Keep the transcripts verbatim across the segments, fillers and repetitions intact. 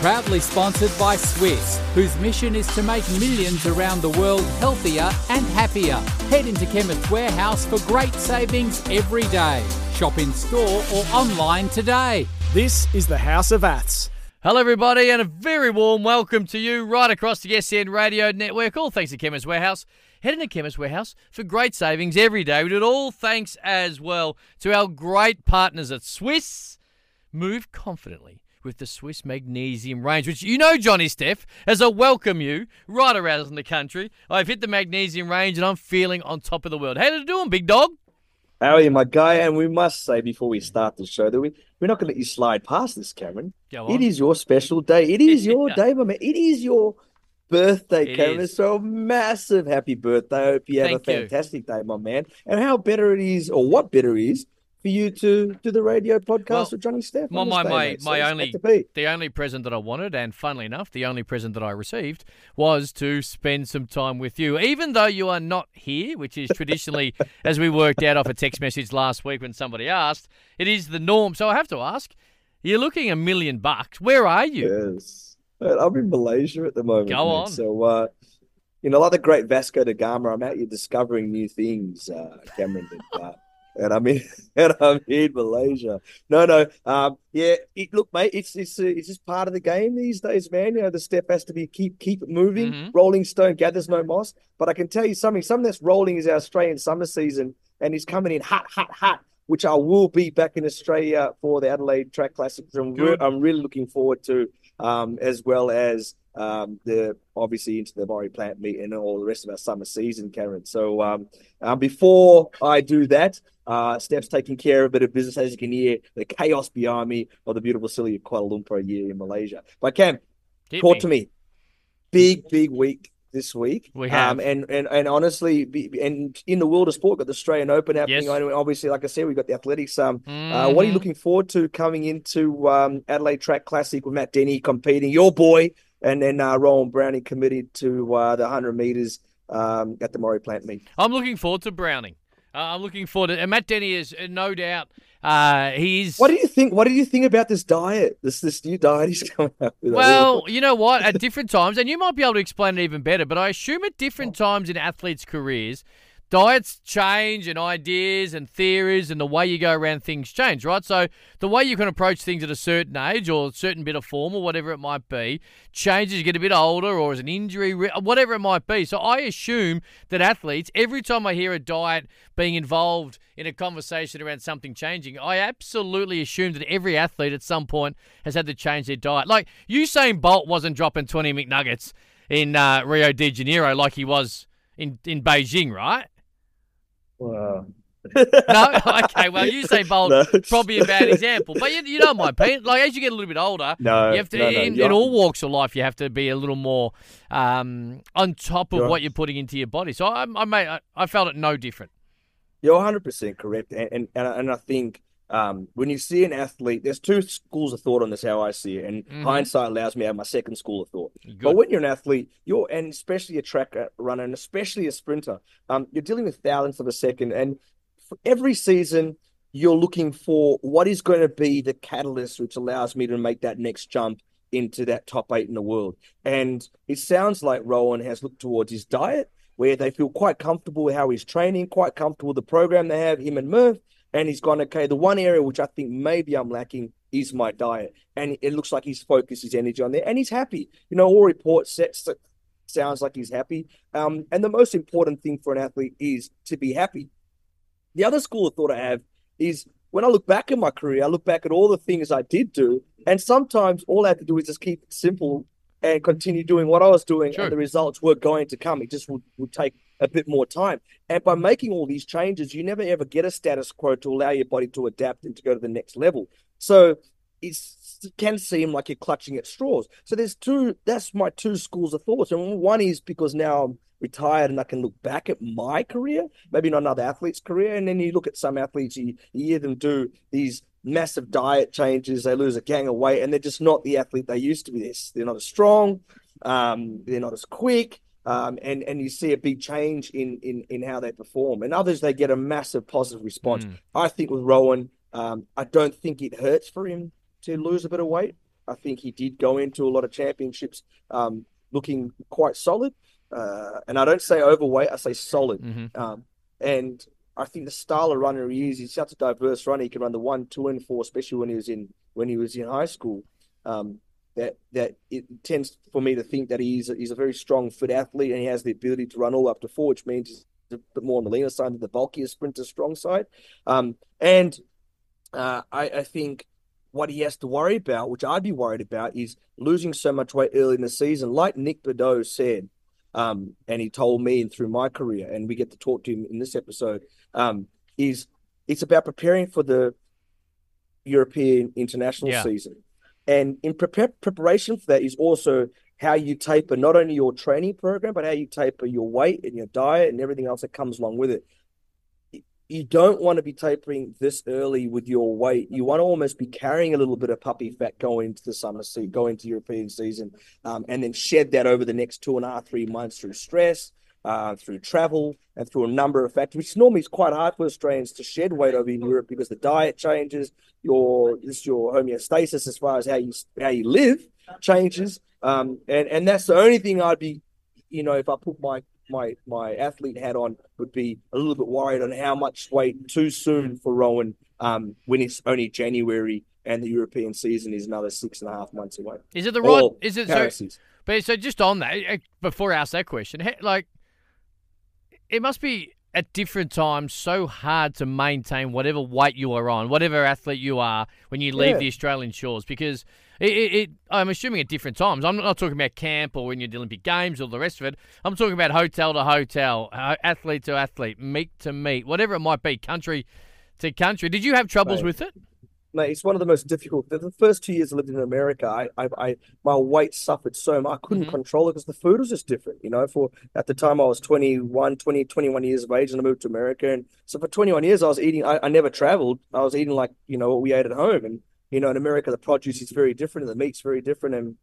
Proudly sponsored by Swiss, whose mission is to make millions around the world healthier and happier. Head into Chemist Warehouse for great savings every day. Shop in store or online today. This is the House of Aths. Hello everybody, and a very warm welcome to you right across the S N Radio Network, all thanks to Chemist Warehouse. Head into Chemist Warehouse for great savings every day. We do it all thanks as well to our great partners at Swiss. Move confidently with the Swiss Magnesium range, which you know, Johnny Steph, as I welcome you right around in the country. I've hit the Magnesium range and I'm feeling on top of the world. How are you doing, big dog? How are you, my guy? And we must say before we start the show that we, we're not going to let you slide past this, Cameron. It is your special day. It is your day, my man. It is your birthday, it Cameron. Is. So massive happy birthday. I hope you have Thank a fantastic you. day, my man. And how better it is, or what better it is, for you to do the radio podcast well, with Johnny Steph. My, my, day, my, so my only, the only present that I wanted, and funnily enough, the only present that I received, was to spend some time with you. Even though you are not here, which is traditionally, as we worked out off a text message last week when somebody asked, it is the norm. So I have to ask, you're looking a million bucks. Where are you? Yes. I'm in Malaysia at the moment. Go on. Man. So, uh, you know, like the great Vasco da Gama, I'm out here discovering new things, uh, Cameron. That, uh, And I'm in, and I'm in Malaysia. No, no, um, yeah. It, look, mate, it's it's uh, it's just part of the game these days, man. You know, the step has to be keep keep it moving. Mm-hmm. Rolling stone gathers no moss. But I can tell you something. Something that's rolling is our Australian summer season, and it's coming in hot, hot, hot. Which I will be back in Australia for the Adelaide Track Classic. I'm, re- I'm really looking forward to, um, as well as um, the obviously into the Maurie Plant meet and all the rest of our summer season, Karen. So um, um, before I do that. Uh, Steph's taking care of a bit of business, as you can hear, the chaos behind me of the beautiful city of Kuala Lumpur here in Malaysia. But Cam, Hit talk me. to me. Big, big week this week. We have. Um, and, and, and honestly, be, and in the world of sport, got the Australian Open happening. Yes. And obviously, like I said, we've got the athletics. Um, mm-hmm. uh, what are you looking forward to coming into um, Adelaide Track Classic with Matt Denny competing, your boy, and then uh, Rohan Browning committed to uh, the one hundred metres um, at the Maurie Plant meet? I'm looking forward to Browning. Uh, I'm looking forward to it. And Matt Denny is uh, no doubt uh, he is. What do you think? What do you think about this diet? This this new diet he's coming up with. Well, you know what? At different times, and you might be able to explain it even better. But I assume at different times in athletes' careers, diets change, and ideas, and theories, and the way you go around things change, right? So the way you can approach things at a certain age or a certain bit of form or whatever it might be changes. You get a bit older, or as an injury, whatever it might be. So I assume that athletes, every time I hear a diet being involved in a conversation around something changing, I absolutely assume that every athlete at some point has had to change their diet. Like Usain Bolt wasn't dropping twenty McNuggets in uh, Rio de Janeiro like he was in, in Beijing, right? Wow. No? Okay, well, you say bold, no. Probably a bad example. But you, you know my opinion. Like, as you get a little bit older, no, you have to, no, no, in, in all walks of life, you have to be a little more um, on top of you're what you're putting into your body. So I I, made, I, I felt it no different. You're one hundred percent correct. And and, and I think um, when you see an athlete, there's two schools of thought on this, how I see it. And mm-hmm. hindsight allows me to have my second school of thought. Good. But when you're an athlete, you're, and especially a track runner, and especially a sprinter, um, you're dealing with thousandths of a second. And for every season, you're looking for what is going to be the catalyst which allows me to make that next jump into that top eight in the world. And it sounds like Rohan has looked towards his diet, where they feel quite comfortable with how he's training, quite comfortable with the program they have, him and Murph. And he's gone, okay, the one area which I think maybe I'm lacking is my diet. And it looks like he's focused his energy on there. And he's happy. You know, all reports sets sounds like he's happy. Um, and the most important thing for an athlete is to be happy. The other school of thought I have is when I look back at my career, I look back at all the things I did do. And sometimes all I had to do is just keep it simple and continue doing what I was doing. Sure. And the results were going to come. It just would, would take a bit more time. And by making all these changes, you never ever get a status quo to allow your body to adapt and to go to the next level. So it's can seem like you're clutching at straws. So there's two, that's my two schools of thoughts. And one is because now I'm retired and I can look back at my career, maybe not another athlete's career. And then you look at some athletes, you, you hear them do these massive diet changes, they lose a gang of weight, and they're just not the athlete they used to be. This, they're not as strong, um, they're not as quick. Um, and, and you see a big change in, in, in how they perform. And others, they get a massive positive response. Mm. I think with Rohan, um, I don't think it hurts for him to lose a bit of weight. I think he did go into a lot of championships um, looking quite solid. Uh, and I don't say overweight, I say solid. Mm-hmm. Um, and I think the style of runner he is, he's such a diverse runner. He can run the one, two, and four, especially when he was in when he was in high school. Um, that that it tends for me to think that he's a, he's a very strong, fit athlete, and he has the ability to run all up to four, which means he's a bit more on the leaner side, the bulkier sprinter, strong side. Um, and uh, I, I think what he has to worry about, which I'd be worried about, is losing so much weight early in the season. Like Nick Bideau said, um, and he told me and through my career, and we get to talk to him in this episode, um, is it's about preparing for the European international yeah. season. And in prepare, preparation for that is also how you taper not only your training program, but how you taper your weight and your diet and everything else that comes along with it. You don't want to be tapering this early with your weight. You want to almost be carrying a little bit of puppy fat going into the summer season, going into European season, um, and then shed that over the next two and a half, three months through stress, uh, through travel, and through a number of factors, which normally is quite hard for Australians to shed weight over in Europe because the diet changes, your this your homeostasis as far as how you how you live changes, um, and and that's the only thing I'd be, you know, if I put my my my athlete hat on, would be a little bit worried on how much weight too soon for Rohan um, when it's only January and the European season is another six and a half months away. Is it the right? Or is it so? But so just on that, before I ask that question, like. It must be, at different times, so hard to maintain whatever weight you are on, whatever athlete you are, when you leave yeah. the Australian shores. Because it, it, it, I'm assuming at different times. I'm not talking about camp or when you're at the Olympic Games or the rest of it. I'm talking about hotel to hotel, athlete to athlete, meet to meet, whatever it might be, country to country. Did you have troubles mate, with it? Mate, it's one of the most difficult. The first two years I lived in America, I, I, I my weight suffered so much. I couldn't mm-hmm. control it because the food was just different. You know, for at the time I was twenty-one, twenty, twenty-one years of age, and I moved to America. And so for twenty-one years, I was eating. I, I never traveled. I was eating like you know what we ate at home. And you know, in America, the produce is very different, and the meat's very different, and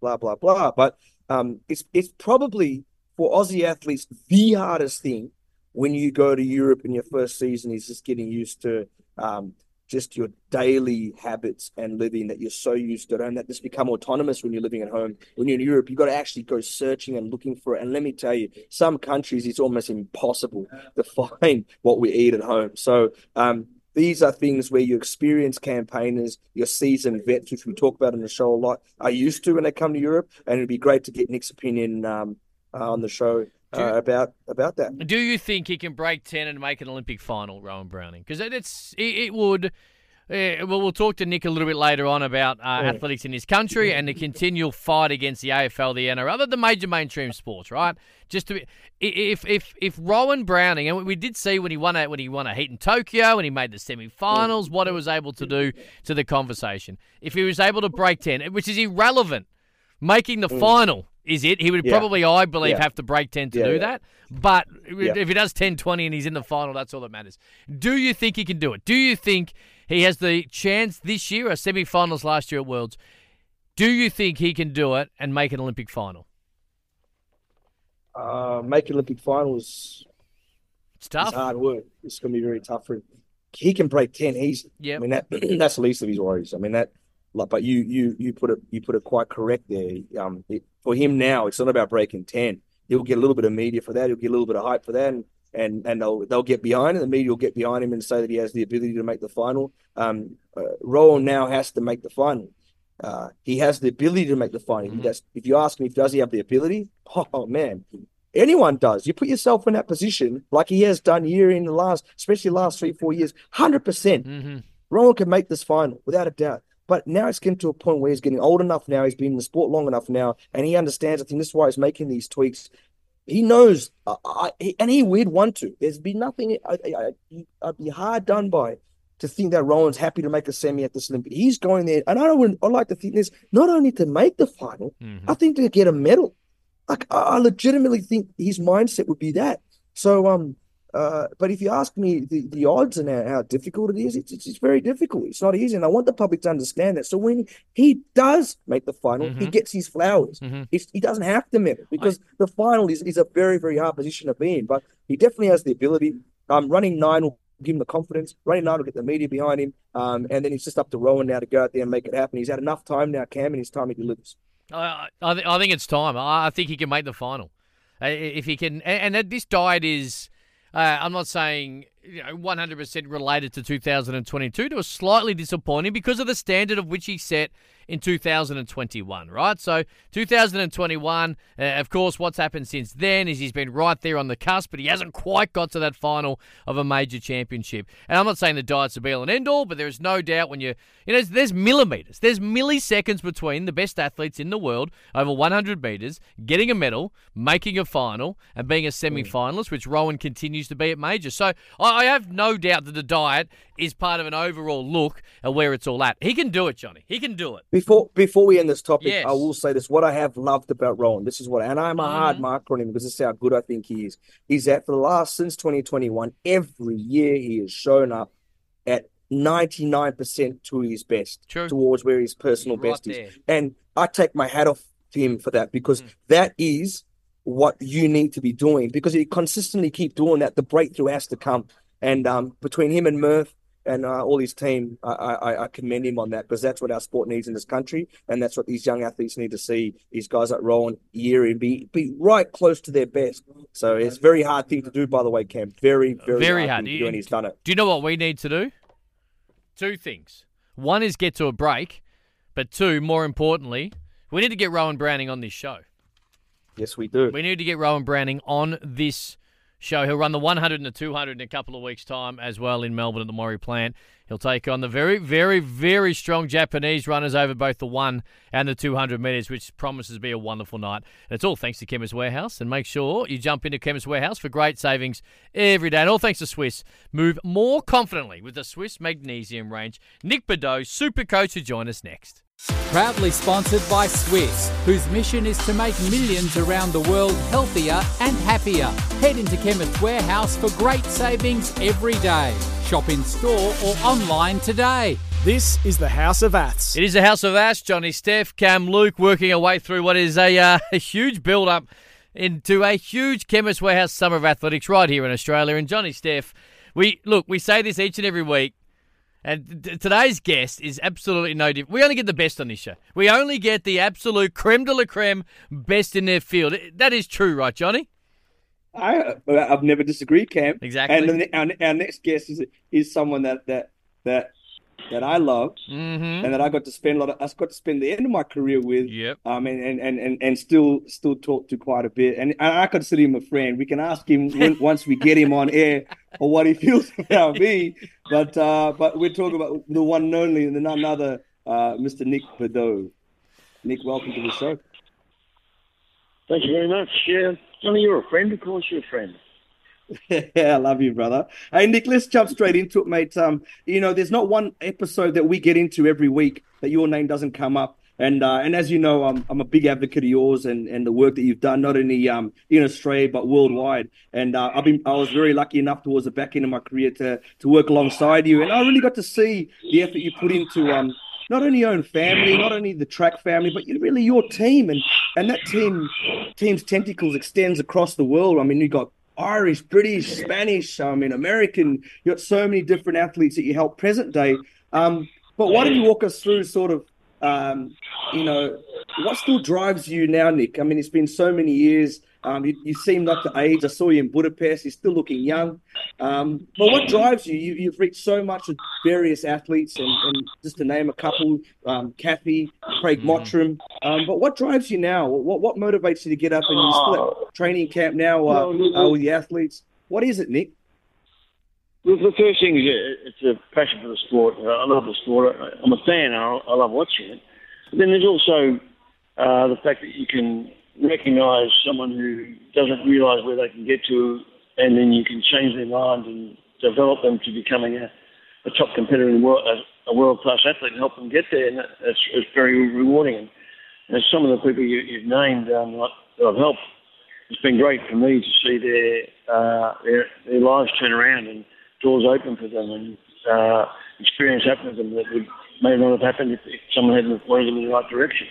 blah blah blah. But um, it's it's probably for Aussie athletes the hardest thing when you go to Europe in your first season is just getting used to. Um, just your daily habits and living that you're so used to, and that just become autonomous when you're living at home. When you're in Europe, you've got to actually go searching and looking for it. And let me tell you, some countries, it's almost impossible to find what we eat at home. So um, these are things where your experienced campaigners, your seasoned vets, which we talk about on the show a lot, are used to when they come to Europe. And it'd be great to get Nick's opinion um, uh, on the show. Do, uh, about about that. Do you think he can break ten and make an Olympic final, Rohan Browning? Because it, it's it, it would. Uh, well, we'll talk to Nick a little bit later on about uh, yeah. athletics in his country and the continual fight against the A F L, the N R L, other the major mainstream sports, right? Just to be, if if if Rohan Browning, and we did see when he won a, when he won a heat in Tokyo and he made the semi-finals, yeah. what he was able to do to the conversation. If he was able to break ten, which is irrelevant, making the yeah. final. Is it? He would yeah. probably, I believe, yeah. have to break ten to yeah, do yeah. that. But yeah. if he does ten twenty and he's in the final, that's all that matters. Do you think he can do it? Do you think he has the chance this year, or semi-finals last year at Worlds? Do you think he can do it and make an Olympic final? Uh, make an Olympic final is, it's tough. It's hard work. It's going to be very tough for him. He can break ten easily. Yeah. I mean, that, that's the least of his worries. I mean, that... But you you you put it you put it quite correct there. Um, it, for him now, it's not about breaking ten. He'll get a little bit of media for that. He'll get a little bit of hype for that, and and, and they'll they'll get behind him. The media will get behind him and say that he has the ability to make the final. Um, uh, Rohan now has to make the final. Uh, he has the ability to make the final. Mm-hmm. That's, if you ask me, if does he have the ability? Oh man, anyone does. You put yourself in that position, like he has done year in the last, especially last three four years, hundred percent. Mm-hmm. Rohan can make this final without a doubt. But now it's getting to a point where he's getting old enough now, he's been in the sport long enough now, and he understands, I think this is why he's making these tweaks. He knows, uh, I, he, and he would want to. There's been nothing, I, I, I'd be hard done by to think that Rohan's happy to make a semi at this Olympic. He's going there, and I don't. I like to think this not only to make the final, mm-hmm. I think to get a medal. Like I legitimately think his mindset would be that. So, um, uh, but if you ask me the, the odds and how, how difficult it is, it's, it's it's very difficult. It's not easy, and I want the public to understand that. So when he does make the final, mm-hmm. he gets his flowers. Mm-hmm. It's, he doesn't have to medal because I... the final is is a very very hard position to be in. But he definitely has the ability. Um, running nine will give him the confidence. Running nine will get the media behind him. Um, and then it's just up to Rohan now to go out there and make it happen. He's had enough time now, Cam, and it's time he delivers. I, I, th- I think it's time. I think he can make the final. Uh, if he can, and, and this diet is, uh, I'm not saying you know, one hundred percent related to two thousand twenty-two. It was slightly disappointing because of the standard of which he set in two thousand twenty-one, right? So two thousand twenty-one, uh, of course, what's happened since then is he's been right there on the cusp, but he hasn't quite got to that final of a major championship. And I'm not saying the diet's the be-all and end-all, but there is no doubt when you, you know, there's millimetres, there's milliseconds between the best athletes in the world over one hundred metres, getting a medal, making a final, and being a semi-finalist, which Rohan continues to be at major. So I have no doubt that the diet is part of an overall look at where it's all at. He can do it, Johnny. He can do it. Before before we end this topic, yes. I will say this. What I have loved about Rohan, this is what, and I'm a mm-hmm. hard marker on him because this is how good I think he is, is that for the last, since twenty twenty-one, every year he has shown up at ninety-nine percent to his best, True. towards where his personal right best there. is. And I take my hat off to him for that because mm. that is what you need to be doing, because if you consistently keep doing that, the breakthrough has to come. And um, between him and Murph, and uh, all his team, I, I, I commend him on that because that's what our sport needs in this country, and that's what these young athletes need to see. These guys like Rohan year in be be right close to their best. So it's a very hard thing to do, by the way, Cam. Very, very, very hard, hard thing to do, and he's done it. Do you know what we need to do? Two things. One is get to a break, but two, more importantly, we need to get Rohan Browning on this show. Yes, we do. We need to get Rohan Browning on this show. He'll run the one hundred and the two hundred in a couple of weeks' time as well in Melbourne at the Maurie Plant. He'll take on the very, very, very strong Japanese runners over both the one and the two hundred metres, which promises to be a wonderful night. And it's all thanks to Chemist Warehouse. And make sure you jump into Chemist Warehouse for great savings every day. And all thanks to Swiss. Move more confidently with the Swiss Magnesium range. Nick Bideau, super coach, will join us next. Proudly sponsored by Swiss, whose mission is to make millions around the world healthier and happier. Head into Chemist Warehouse for great savings every day. Shop in store or online today. This is the House of Aths. It is the House of Aths. Johnny Steph, Cam Luke, working our way through what is a, uh, a huge build-up into a huge Chemist Warehouse summer of athletics right here in Australia. And Johnny Steph, we look, we say this each and every week. And t- today's guest is absolutely no different. We only get the best on this show. We only get the absolute creme de la creme, best in their field. That is true, right, Johnny? I, I've never disagreed, Cam. Exactly. And the, our, our next guest is is someone that that that, that I love, mm-hmm. and that I got to spend a lot of. I got to spend the end of my career with. Yep. Um. And, and, and, and, and still still talk to quite a bit. And I consider him a friend. We can ask him when, once we get him on air or what he feels about me. But uh, but we're talking about the one and only, and none other, uh, Mister Nick Bideau. Nick, welcome to the show. Thank you very much. Yeah, Johnny, you're a friend. Of course, you're a friend. Yeah, I love you, brother. Hey, Nick, let's jump straight into it, mate. Um, you know, there's not one episode that we get into every week that your name doesn't come up. And uh, and as you know, I'm I'm a big advocate of yours and, and the work that you've done, not only um in Australia but worldwide. And uh, I've been I was very lucky enough towards the back end of my career to to work alongside you, and I really got to see the effort you put into um not only your own family, not only the track family, but really your team, and and that team team's tentacles extends across the world. I mean, you got Irish, British, Spanish, I mean, American. You got so many different athletes that you help present day. Um, but why don't you walk us through sort of, um, you know, what still drives you now, Nick? I mean, it's been so many years. Um, you, you seem not to age. I saw you in Budapest. You're still looking young. Um, but what drives you? you? You've reached so much with various athletes, and, and just to name a couple, um, Kathy, Craig Mottram. Um, but what drives you now? What what motivates you to get up? And you're still at training camp now uh, no, uh, with the athletes. What is it, Nick? Well, the first thing is yeah, it's a passion for the sport. I love the sport. I'm a fan. I, I love watching it. But then there's also uh, the fact that you can recognise someone who doesn't realise where they can get to, and then you can change their mind and develop them to becoming a, a top competitor in the world, a, a world-class athlete, and help them get there. And it's, it's very rewarding. And, and some of the people you, you've named um, like, that I've helped, it's been great for me to see their uh, their, their lives turn around and doors open for them, and uh, experience happen to them that would may not have happened if, if someone hadn't pointed them in the right direction.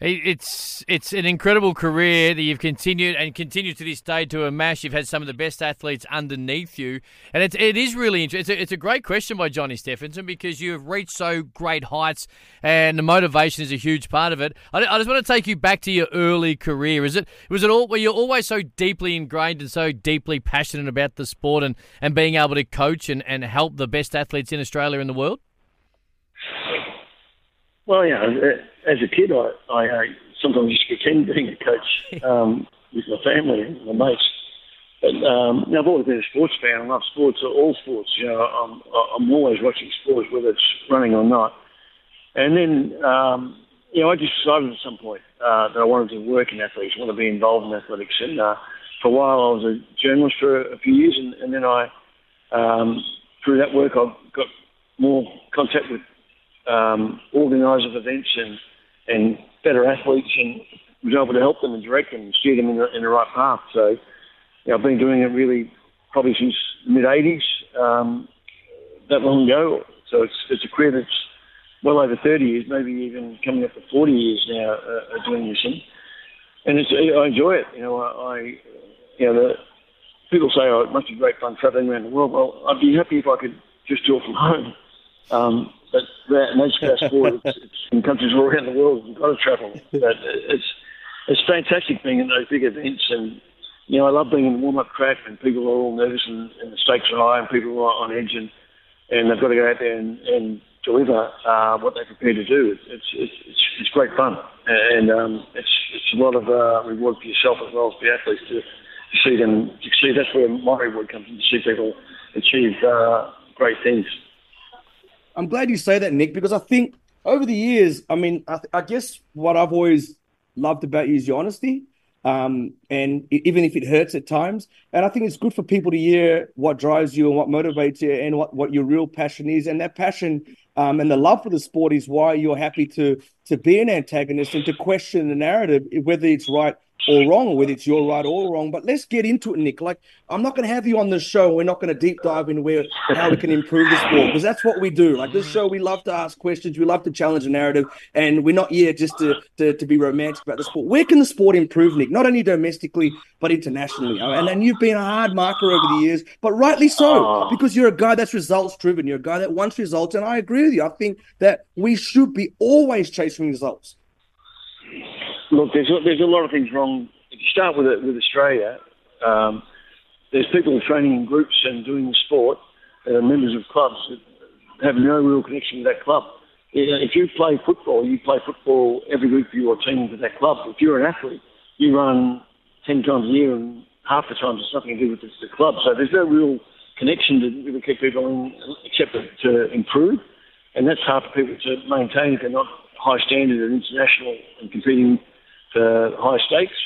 It's it's an incredible career that you've continued and continue to this day to amass. You've had some of the best athletes underneath you, and it's it is really interesting. It's a, it's a great question by Johnny Stephenson, because you have reached so great heights, and the motivation is a huge part of it. I, I just want to take you back to your early career. Is it was it all were you always so deeply ingrained and so deeply passionate about the sport and, and being able to coach and, and help the best athletes in Australia and the world? Well, yeah, as a kid, I, I, I sometimes used to pretend being a coach um, with my family and my mates. But um, I've always been a sports fan. I love sports, all sports. You know, I'm, I'm always watching sports, whether it's running or not. And then, um, you know, I just decided at some point uh, that I wanted to work in athletics, I wanted to be involved in athletics. And uh, for a while, I was a journalist for a few years, and, and then I, um, through that work, I got more contact with Um, organisers of events and, and better athletes, and was able to help them and direct them and steer them in the, in the right path. So you know, I've been doing it really probably since the mid-eighties, um, that long ago. So it's it's a career that's well over thirty years, maybe even coming up to forty years now uh, of doing this thing. And it's, I enjoy it. You know, I, I you know, the, people say, oh, it must be great fun travelling around the world. Well, I'd be happy if I could just do it from home. Um, but that, and that's fast forward. It's, it's in countries all around the world, you've got to travel. But it's it's fantastic being in those big events, and you know I love being in the warm-up track, and people are all nervous, and, and the stakes are high, and people are on edge, and, and they've got to go out there and, and deliver uh, what they're prepared to do. It's it's it's, it's great fun, and um, it's it's a lot of uh, reward for yourself as well as for the athletes to, to see them succeed. That's where my reward comes in, to see people achieve uh, great things. I'm glad you say that, Nick, because I think over the years, I mean, I, th- I guess what I've always loved about you is your honesty, um, and it, even if it hurts at times. And I think it's good for people to hear what drives you and what motivates you and what, what your real passion is. And that passion um, and the love for the sport is why you're happy to to be an antagonist and to question the narrative, whether it's right or wrong, or whether it's your right or wrong. But let's get into it, Nick. Like, I'm not going to have you on the show. We're not going to deep dive in where how we can improve the sport, because that's what we do. Like, this show, we love to ask questions. We love to challenge the narrative, and we're not here just to, to, to be romantic about the sport. Where can the sport improve, Nick? Not only domestically, but internationally. And, and you've been a hard marker over the years, but rightly so, because you're a guy that's results-driven. You're a guy that wants results, and I agree with you. I think that we should be always chasing results. Look, there's a, there's a lot of things wrong. If you start with with Australia, um, there's people training in groups and doing the sport, uh, members of clubs that have no real connection with that club. If you play football, you play football every week for your team for that club. If you're an athlete, you run ten times a year, and half the time it's nothing to do with the, the club. So there's no real connection to really keep people in, except to improve. And that's hard for people to maintain if they're not high standard and international and competing Uh, high stakes.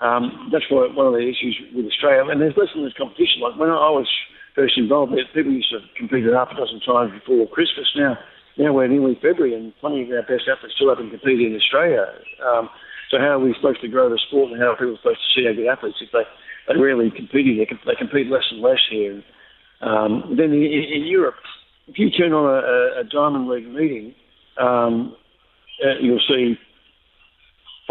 Um, that's why one of the issues with Australia, and there's less than this competition. Like when I was first involved, people used to compete half a dozen times before Christmas. Now, now we're nearly February, and plenty of our best athletes still haven't competed in Australia. Um, so how are we supposed to grow the sport, and how are people supposed to see our good athletes if they, they rarely compete? They, they compete less and less here. Um, then in, in Europe, if you turn on a, a Diamond League meeting, um, uh, you'll see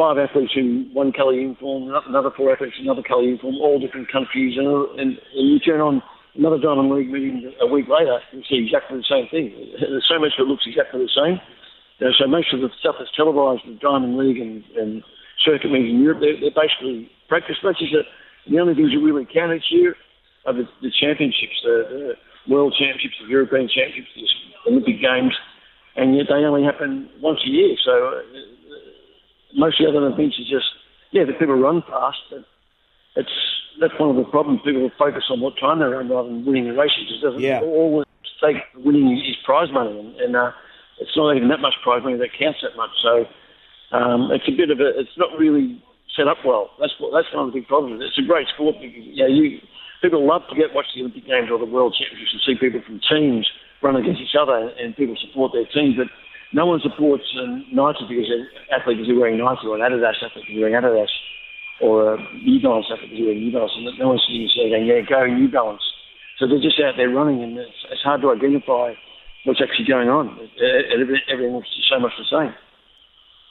five athletes in one colour uniform, another four athletes in another colour uniform, all different countries. And, and, and you turn on another Diamond League meeting a week later, you see exactly the same thing. There's so much that looks exactly the same. You know, so most of the stuff that's televised with Diamond League and, and circuit meetings in Europe, they're, they're basically practice matches. That the only things that really count each year are the, the championships, the, the world championships, the European championships, the Olympic Games, and yet they only happen once a year. So most of the other events is just, yeah, the people run fast. It's that's one of the problems. People focus on what time they run rather than winning the races. It doesn't yeah. all stake winning is prize money, and, and uh, it's not even that much prize money that counts that much. So um, it's a bit of a. It's not really set up well. That's what. That's one of the big problems. It's a great sport. You know, you people love to get watch the Olympic Games or the World Championships and see people from teams run against each other, and people support their teams. But no one supports um, Nitro because an athlete is wearing Nitro, or an Adidas athlete is wearing Adidas, or a New Balance athlete is wearing New Balance, and no one's sitting there saying, yeah, go New Balance. So they're just out there running, and it's, it's hard to identify what's actually going on. Everything looks so much the same.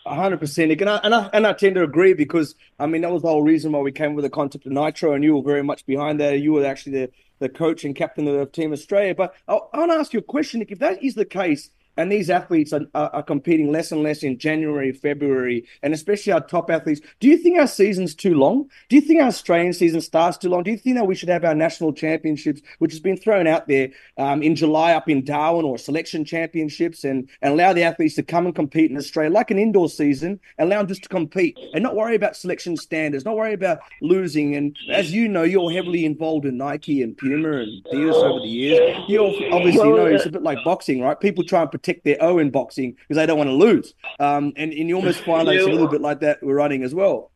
one hundred percent. And I, and, I, and I tend to agree, because, I mean, that was the whole reason why we came with the concept of Nitro, and you were very much behind that. You were actually the, the coach and captain of Team Australia. But I, I want to ask you a question, Nick. If that is the case, and these athletes are, are competing less and less in January, February, and especially our top athletes, do you think our season's too long? Do you think our Australian season starts too long? Do you think that we should have our national championships, which has been thrown out there um, in July up in Darwin, or selection championships, and, and allow the athletes to come and compete in Australia, like an indoor season, allow them just to compete and not worry about selection standards, not worry about losing? And as you know, you're heavily involved in Nike and Puma and Adidas over the years. You obviously know it's a bit like boxing, right? People try and protect their own in boxing because they don't want to lose. Um, and, and you almost find yeah. it's a little bit like that we're running as well.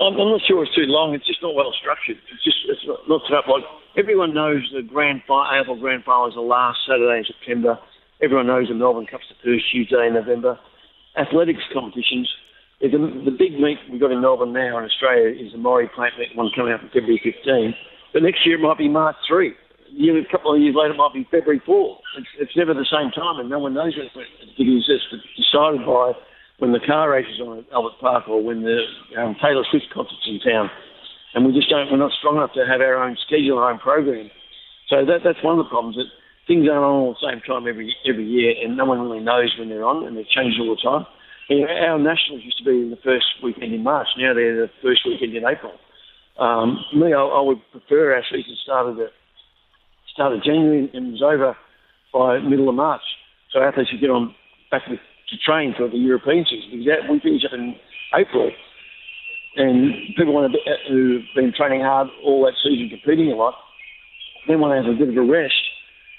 I'm, I'm not sure it's too long. It's just not well structured. It's just it's not, not set up like everyone knows the grand final, A F L grand final is the last Saturday in September. Everyone knows the Melbourne Cup's the first Tuesday in November. Athletics competitions. The, the big meet we've got in Melbourne now in Australia is the Maurie Plant meet, one coming out on February fifteenth. But next year it might be March third. A couple of years later, it might be February fourth. It's, it's never the same time, and no one knows when it exists. It's decided by when the car race is on at Albert Park, or when the um, Taylor Swift concert's in town. And we just don't, we're not strong enough to have our own schedule, our own program. So that that's one of the problems, that things aren't on at the same time every every year, and no one really knows when they're on, and they're changed all the time. And, you know, our nationals used to be in the first weekend in March. Now they're the first weekend in April. Um, me, I, I would prefer our season started at started January and was over by middle of March, so athletes would get on back with, to train for the European season, because that, we finish up in April, and people want to be, who've been training hard all that season, competing a lot, they want to have a bit of a rest,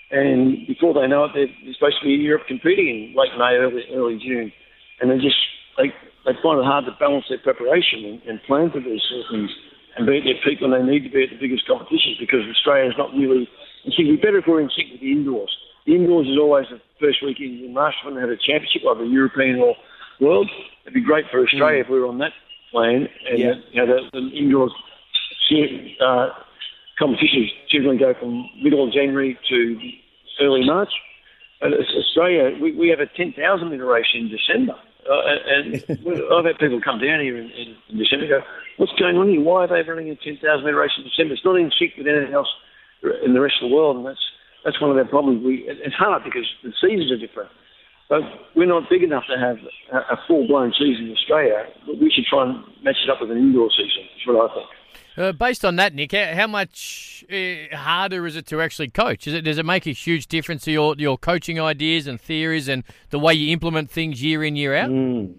and before they know it, they're, they're supposed to be in Europe competing in late May, early, early June, and they just they, they find it hard to balance their preparation and, and plan for these sort of things, and be at their peak when they need to be at the biggest competition, because Australia's not really. It should be better if we're in sync with the indoors. The indoors is always the first weekend in March when they have a championship, either European or world. It'd be great for Australia mm. if we were on that plan. And yeah. you know, the, the indoors uh, competitions generally go from middle of January to early March. And Australia, we, we have a ten thousand metre race in December. Uh, and I've had people come down here in, in, in December and go, what's going on here? Why are they running a ten thousand metre race in December? It's not in sync with anything else in the rest of the world, and that's that's one of their problems. We it's hard because the seasons are different, but we're not big enough to have a, a full-blown season in Australia. We should try and match it up with an indoor season, is what I think. Uh, based on that, Nick, how, how much uh, harder is it to actually coach? Is it, does it make a huge difference to your, your coaching ideas and theories and the way you implement things year in, year out? Mm.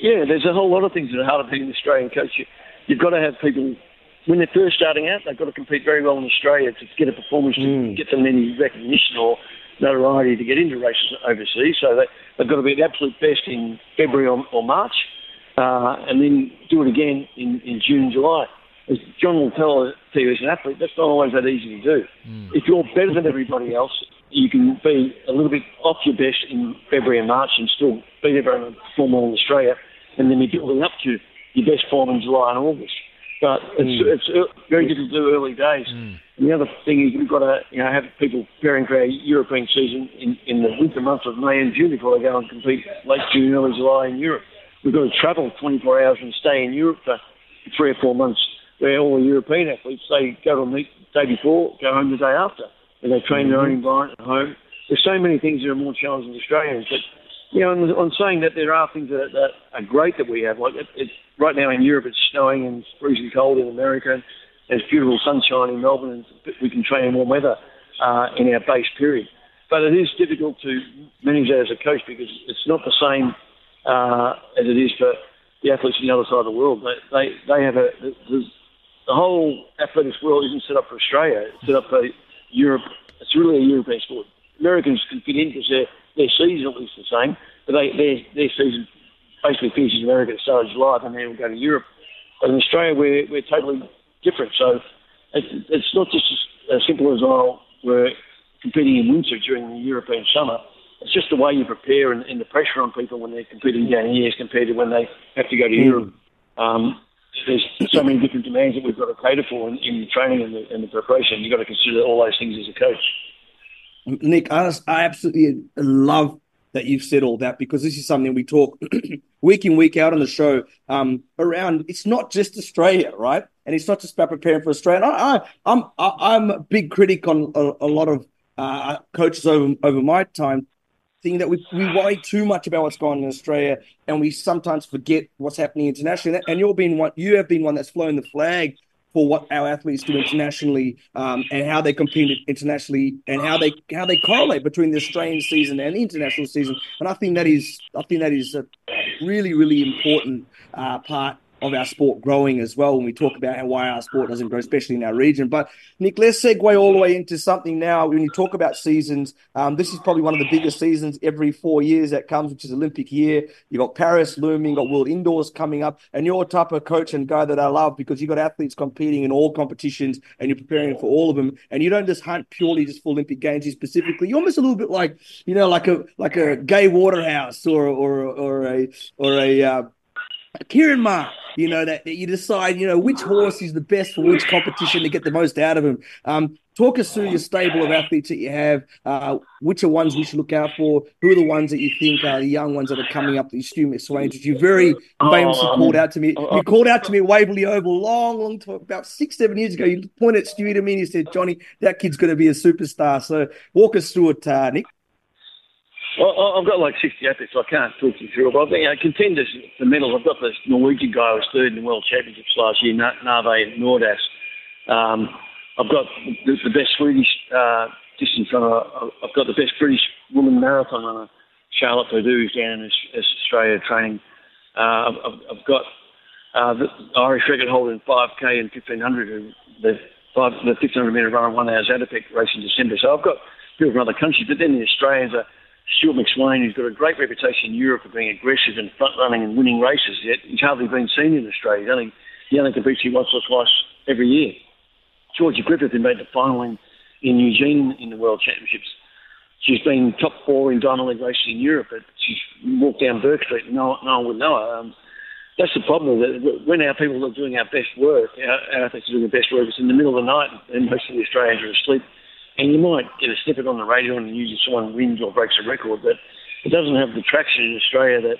Yeah, there's a whole lot of things that are harder being an Australian coach. You, you've got to have people. When they're first starting out, they've got to compete very well in Australia to get a performance to mm. get them any recognition or notoriety to get into races overseas. So they, they've got to be the absolute best in February or, or March, uh, and then do it again in, in June, July. As John will tell you as an athlete, that's not always that easy to do. Mm. If you're better than everybody else, you can be a little bit off your best in February and March and still beat everyone and perform well in Australia, and then you're building up to your best form in July and August. But it's, mm. it's very difficult to do early days. Mm. And the other thing is we've got to you know, have people preparing for our European season in, in the winter months of May and June before they go and compete late June, early July in Europe. We've got to travel twenty-four hours and stay in Europe for three or four months, where all the European athletes, they go to a meet the day before, go home the day after, and they train mm-hmm. their own environment at home. There's so many things that are more challenging to Australians. But, you know, on, on saying that, there are things that, that are great that we have. Like it, it's right now in Europe, it's snowing and it's freezing cold in America. There's beautiful sunshine in Melbourne, and we can train in warm weather uh, in our base period. But it is difficult to manage that as a coach, because it's not the same uh, as it is for the athletes on the other side of the world. They they, they have a the, the whole athletics world isn't set up for Australia. It's set up for Europe. It's really a European sport. Americans can fit in because they're Their season is the same, but they, their, their season basically finishes in America at the start of July, and then they'll go to Europe. But in Australia, we're, we're totally different. So it, it's not just as simple as, oh, we're competing in winter during the European summer. It's just the way you prepare and, and the pressure on people when they're competing down here as compared to when they have to go to Europe. Um, there's so many different demands that we've got to cater for in, in the training and the, and the preparation. You've got to consider all those things as a coach. Nick, I, just, I absolutely love that you've said all that, because this is something we talk week in, week out on the show um, around. It's not just Australia, right? And it's not just about preparing for Australia. I, I, I'm I, I'm a big critic on a, a lot of uh, coaches over over my time, thinking that we, we worry too much about what's going on in Australia, and we sometimes forget what's happening internationally. And you've been one, you have been one that's flown the flag for what our athletes do internationally, um, and how they compete internationally, and how they how they correlate between the Australian season and the international season. And I think that is I think that is a really really important uh, part of our sport growing as well, when we talk about why our sport doesn't grow, especially in our region. But Nick, let's segue all the way into something now. When you talk about seasons, um, this is probably one of the biggest seasons every four years that comes, which is Olympic year. You've got Paris looming, got World Indoors coming up, and you're a type of coach and guy that I love, because you've got athletes competing in all competitions and you're preparing for all of them. And you don't just hunt purely just for Olympic Games specifically. You're almost a little bit like, you know, like a like a Gay Waterhouse or or or a or a uh, Kieran Ma, you know, that, that you decide, you know, which horse is the best for which competition to get the most out of him. Um, talk us through your stable of athletes that you have, uh, which are ones we should look out for, who are the ones that you think are the young ones that are coming up, the Stewart McSweyn, that you very famously oh, called out to me. You called out to me at Waverley Oval long, long time, about six, seven years ago. You pointed at Stewart at me and you said, Johnny, that kid's going to be a superstar. So walk us through it, uh, Nick. Well, I've got like sixty athletes, so I can't talk you through it. But I think, you know, contenders for medals, I've got this Norwegian guy who was third in the World Championships last year, Narve Nordas. Um, I've got the, the best Swedish uh, distance runner. I've got the best British woman marathon runner, Charlotte Perdue, who's down in Australia training. Uh, I've, I've got uh, the Irish record holder in five K and fifteen hundred, who the, five, the fifteen hundred metre runner won our Zadapec race in December. So I've got people from other countries, but then the Australians are Stewart McSweyn, who's got a great reputation in Europe for being aggressive and front-running and winning races, yet he's hardly been seen in Australia. He only, he only competes here once or twice every year. Georgia Griffith, who made the final in, in Eugene in the World Championships, she's been top four in Diamond League races in Europe, but she's walked down Burke Street and no, no one would know her. Um, that's the problem. That when our people are doing our best work, our, our athletes are doing their best work, it's in the middle of the night and most of the Australians are asleep. And you might get a snippet on the radio and usually someone wins or breaks a record, but it doesn't have the traction in Australia that,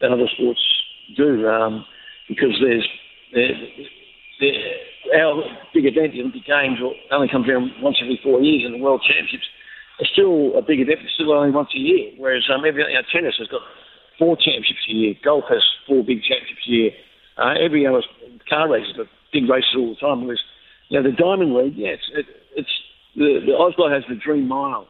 that other sports do, um, because there's, there, there, our big event, the Olympic Games, only comes around once every four years, and the World Championships are still a big event, but still only once a year, whereas um, every, our tennis has got four championships a year, golf has four big championships a year, uh, every other car race has got big races all the time. Whereas, you know, the Diamond League, yeah, it's... It, it's The, the Oslo has the Dream Mile,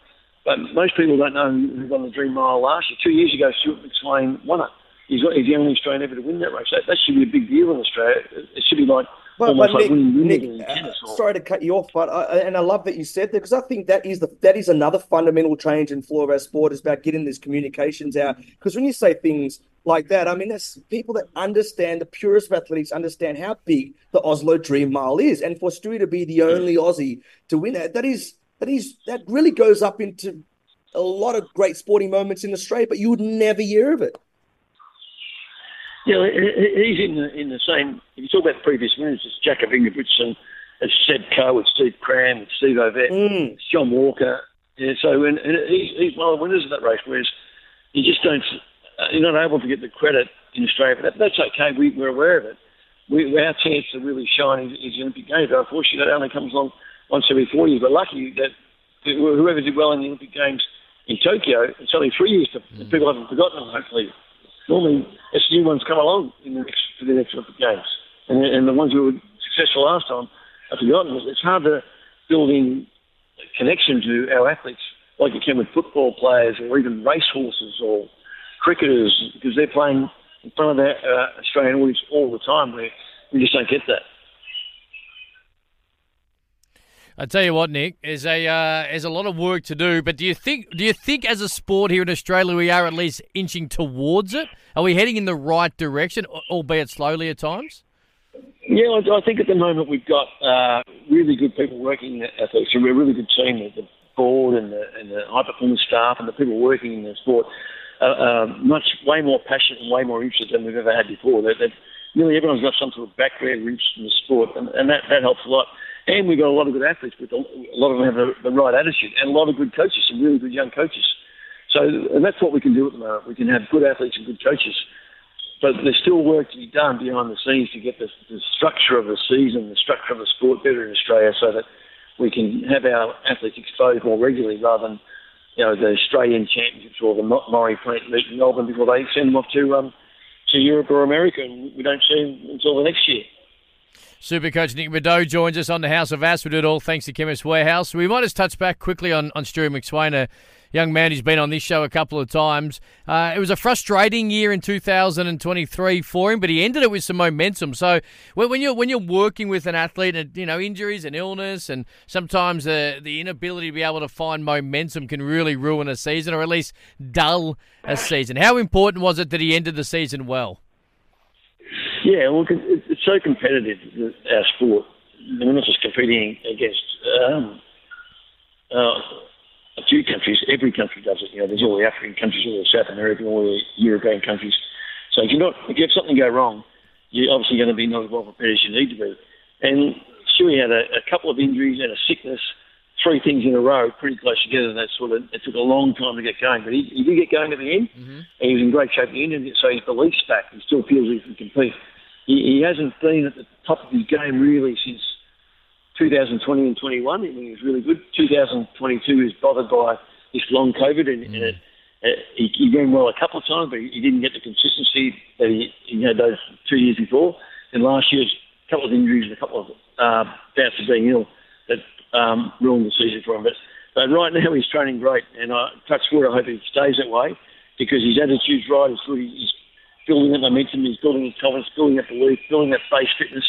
but most people don't know who won the Dream Mile last year. Two years ago, Stewart McSweyn won it. He's, he's the only Australian ever to win that race. That, that should be a big deal in Australia. It should be like well, almost like Nick, winning Nick, in tennis. Or... Sorry to cut you off, but I, and I love that you said that, because I think that is the that is another fundamental change in floor of our sport, is about getting these communications out. Because when you say things like that, I mean, there's people that understand, the purest of athletics understand how big the Oslo Dream Mile is. And for Stewie to be the only Aussie to win that, that is, that is, that really goes up into a lot of great sporting moments in Australia, but you would never hear of it. Yeah, he's in the, in the same, if you talk about the previous winners, it's Jacob Ingebrigtsen, it's Seb Coe, it's Steve Cram, it's Steve Ovett, mm. it's John Walker. Yeah, so and, and he's, he's one of the winners of that race, whereas you just don't... You're not able to get the credit in Australia, but that, that's okay. We, we're aware of it. We, our chance to really shine is, is the Olympic Games. But unfortunately, that only comes along once every four years. But lucky that whoever did well in the Olympic Games in Tokyo, it's only three years. To, mm. People haven't forgotten them, hopefully. Normally, it's new ones come along in the next, for the next Olympic Games. And, and the ones who were successful last time are forgotten. It's hard to build in a connection to our athletes like you can with football players or even racehorses or cricketers, because they're playing in front of their uh, Australian audience all the time. We, we just don't get that. I tell you what, Nick, there's a uh, there's a lot of work to do. But do you think do you think as a sport here in Australia we are at least inching towards it? Are we heading in the right direction, albeit slowly at times? Yeah, I, I think at the moment we've got uh, really good people working in athletics. We're a really good team. The board and the, and the high-performance staff and the people working in the sport are uh, much, way more passionate and way more interested than we've ever had before. They're, they're, nearly everyone's got some sort of background interest in the sport, and, and that, that helps a lot. And we've got a lot of good athletes, but a lot of them have the, the right attitude, and a lot of good coaches, some really good young coaches. So, and that's what we can do at the moment. We can have good athletes and good coaches. But there's still work to be done behind the scenes to get the, the structure of the season, the structure of the sport better in Australia, so that we can have our athletes exposed more regularly rather than, you know, the Australian Championships or the Maurie Plant meet in Melbourne before they send them off to um, to Europe or America, and we don't see them until the next year. Super Coach Nick Bideau joins us on the House of Aths. We do it all thanks to Chemist Warehouse. We might just touch back quickly on, on Stewart McSweyn, a young man who's been on this show a couple of times. Uh, it was a frustrating year in two thousand twenty-three for him, but he ended it with some momentum. So when you're when you're working with an athlete, and you know, injuries and illness, and sometimes the the inability to be able to find momentum can really ruin a season, or at least dull a season. How important was it that he ended the season well? Yeah, well, it's so competitive, our sport. We're not just competing against um, uh, a few countries. Every country does it. You know, there's all the African countries, all the South American, all the European countries. So if you're not, if you have something go wrong, you're obviously going to be not as well prepared as you need to be. And Stewie had a, a couple of injuries and a sickness, three things in a row, pretty close together. That sort of it took a long time to get going, but he, he did get going at the end. Mm-hmm. He was in great shape at the end, so his belief's back. He still feels he can compete. He, he hasn't been at the top of his game really since two thousand twenty and twenty-one. I mean, he was really good. two thousand twenty-two is bothered by this long COVID, and, mm-hmm. and it, it, he, he ran well a couple of times, but he didn't get the consistency that he, he had those two years before. And last year's couple of injuries and a couple of uh, bouts of being ill that Um, ruined the season for him, but, but right now he's training great, and I touch wood, I hope he stays that way, because his attitude's right, he's good, he's building up momentum, he's building his confidence, building up belief, building up base fitness,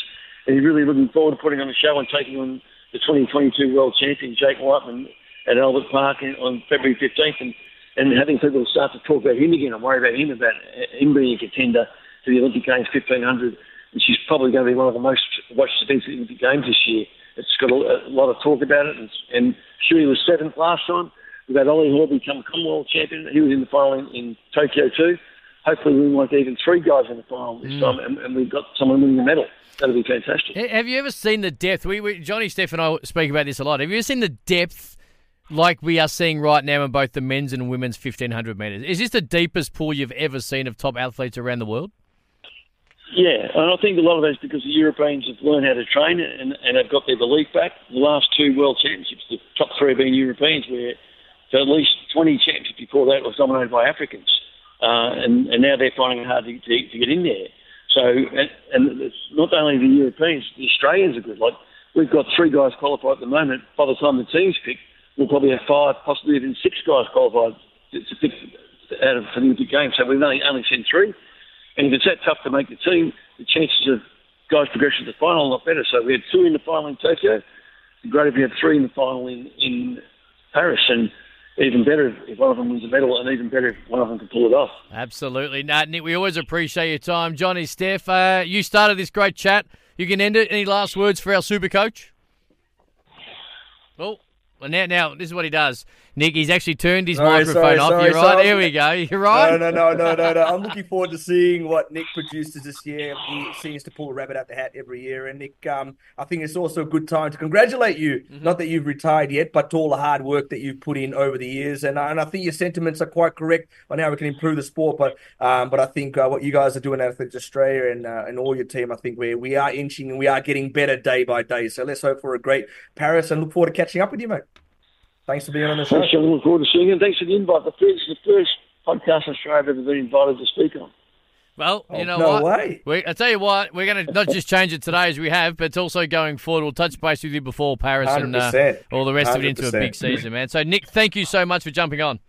and he's really looking forward to putting on a show and taking on the twenty twenty-two World Champion Jake Whiteman at Albert Park on February fifteenth, and, and having people start to talk about him again and worry about him, about him being a contender to the Olympic Games fifteen hundred, which is probably going to be one of the most watched events at the Olympic Games this year. It's got a, a lot of talk about it, and, and sure, he was seventh last time. We've had Olly become Commonwealth champion. He was in the final in, in Tokyo too. Hopefully we won't have even three guys in the final this mm. time, and, and we've got someone winning the medal. That'll be fantastic. Have you ever seen the depth? We, we Johnny Steph and I speak about this a lot. Have you ever seen the depth like we are seeing right now in both the men's and women's fifteen hundred metres? Is this the deepest pool you've ever seen of top athletes around the world? Yeah, and I think a lot of that is because the Europeans have learned how to train and, and have got their belief back. The last two World Championships, the top three have been Europeans, where for at least twenty championships before that was dominated by Africans. Uh, and, and now they're finding it hard to, to, to get in there. So, and, and it's not only the Europeans, the Australians are good. Like, we've got three guys qualified at the moment. By the time the team's picked, we'll probably have five, possibly even six guys qualified to, to pick out of the Olympic Games. So we've only, only seen three. And if it's that tough to make the team, the chances of guys' progression to the final are a lot better. So we had two in the final in Tokyo. It'd be great if we had three in the final in, in Paris. And even better if one of them wins the medal, and even better if one of them can pull it off. Absolutely. Nah, Nick, we always appreciate your time. Johnny, Steph, uh, you started this great chat. You can end it. Any last words for our super coach? Oh. Well, now, now, this is what he does. Nick, he's actually turned his sorry, microphone sorry, off. Sorry, You're sorry, right. Sorry. Here we go. You're right. No, no, no, no, no, no. I'm looking forward to seeing what Nick produces this year. He seems to pull a rabbit out the hat every year. And, Nick, um, I think it's also a good time to congratulate you. Mm-hmm. Not that you've retired yet, but to all the hard work that you've put in over the years. And, and I think your sentiments are quite correct on how we can improve the sport. But um, but I think uh, what you guys are doing at Athletics Australia and, uh, and all your team, I think we, we are inching and we are getting better day by day. So let's hope for a great Paris, and look forward to catching up with you, mate. Thanks for being on the show. Thanks, I look forward to seeing you. Thanks for the invite. The first, the first podcast in Australia I've ever been invited to speak on. Well, you know oh, no what? Way. We, I tell you what, we're going to not just change it today as we have, but also going forward. We'll touch base with you before Paris one hundred percent and uh, all the rest one hundred percent of it into a big season, man. So, Nick, thank you so much for jumping on.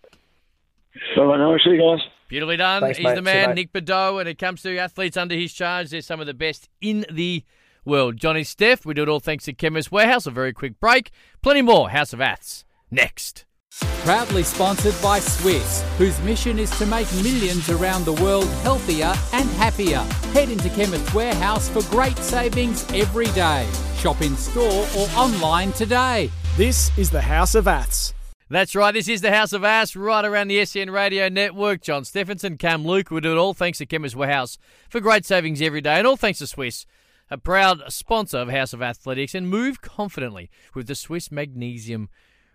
All right, no, see you guys. Beautifully done. Thanks, He's mate. the man, you, Nick Bideau. When it comes to athletes under his charge, they're some of the best in the world. Johnny Steph, we do it all thanks to Chemist Warehouse. A very quick break. Plenty more House of Aths next. Proudly sponsored by Swiss, whose mission is to make millions around the world healthier and happier. Head into Chemist Warehouse for great savings every day. Shop in store or online today. This is the House of Aths. That's right, this is the House of Aths, right around the S N Radio Network. John Stephenson, Cam Luke, we do it all thanks to Chemist Warehouse for great savings every day, and all thanks to Swiss, a proud sponsor of House of Athletics, and move confidently with the Swiss Magnesium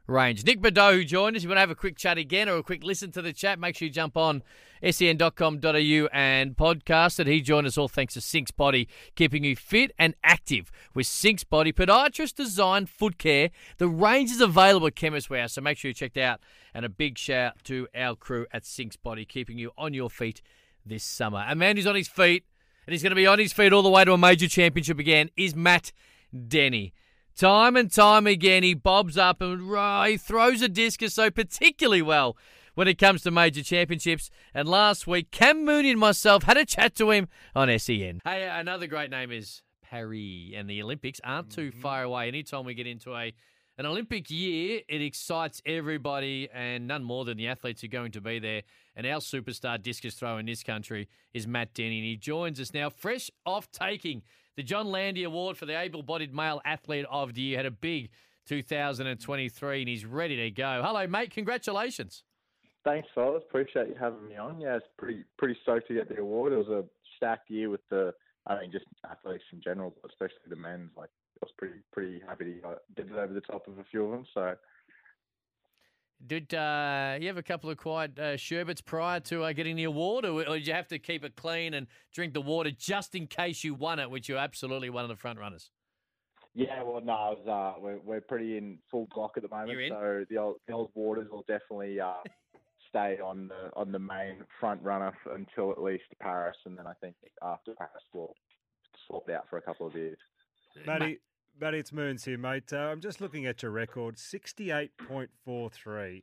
range. Nick Bideau, who joined us, if you want to have a quick chat again or a quick listen to the chat, make sure you jump on S E N dot com dot A U and podcast it. He joined us all thanks to Sink's Body, keeping you fit and active with Sink's Body podiatrist designed foot care. The range is available at Chemist Warehouse, so make sure you check it out. And a big shout to our crew at Sink's Body, keeping you on your feet this summer. A man who's on his feet, and he's going to be on his feet all the way to a major championship again, is Matt Denny. Time and time again, he bobs up and uh, he throws a discus so particularly well when it comes to major championships. And last week, Cam Mooney and myself had a chat to him on S E N. Hey, another great name is Paris, and the Olympics aren't too mm-hmm. far away. Anytime we get into a an Olympic year, it excites everybody, and none more than the athletes who are going to be there. And our superstar discus thrower in this country is Matt Denny, and he joins us now, fresh off taking the John Landy Award for the Able-Bodied Male Athlete of the Year. Had a big two thousand twenty-three, and he's ready to go. Hello, mate. Congratulations. Thanks, fellas. Appreciate you having me on. Yeah, it's pretty pretty stoked to get the award. It was a stacked year with the, I mean, just athletics in general, but especially the men's. Like, I was pretty pretty happy to get it over the top of a few of them. So, did uh, you have a couple of quiet uh, sherbets prior to uh, getting the award, or, or did you have to keep it clean and drink the water just in case you won it, which you're absolutely one of the front runners? Yeah, well, no, it was, uh, we're, we're pretty in full block at the moment, so the old, the old waters will definitely uh, stay on the on the main front runner until at least Paris, and then I think after Paris we'll swap it out for a couple of years. Matty, Matty, it's Moons here, mate. Uh, I'm just looking at your record, sixty-eight point four three.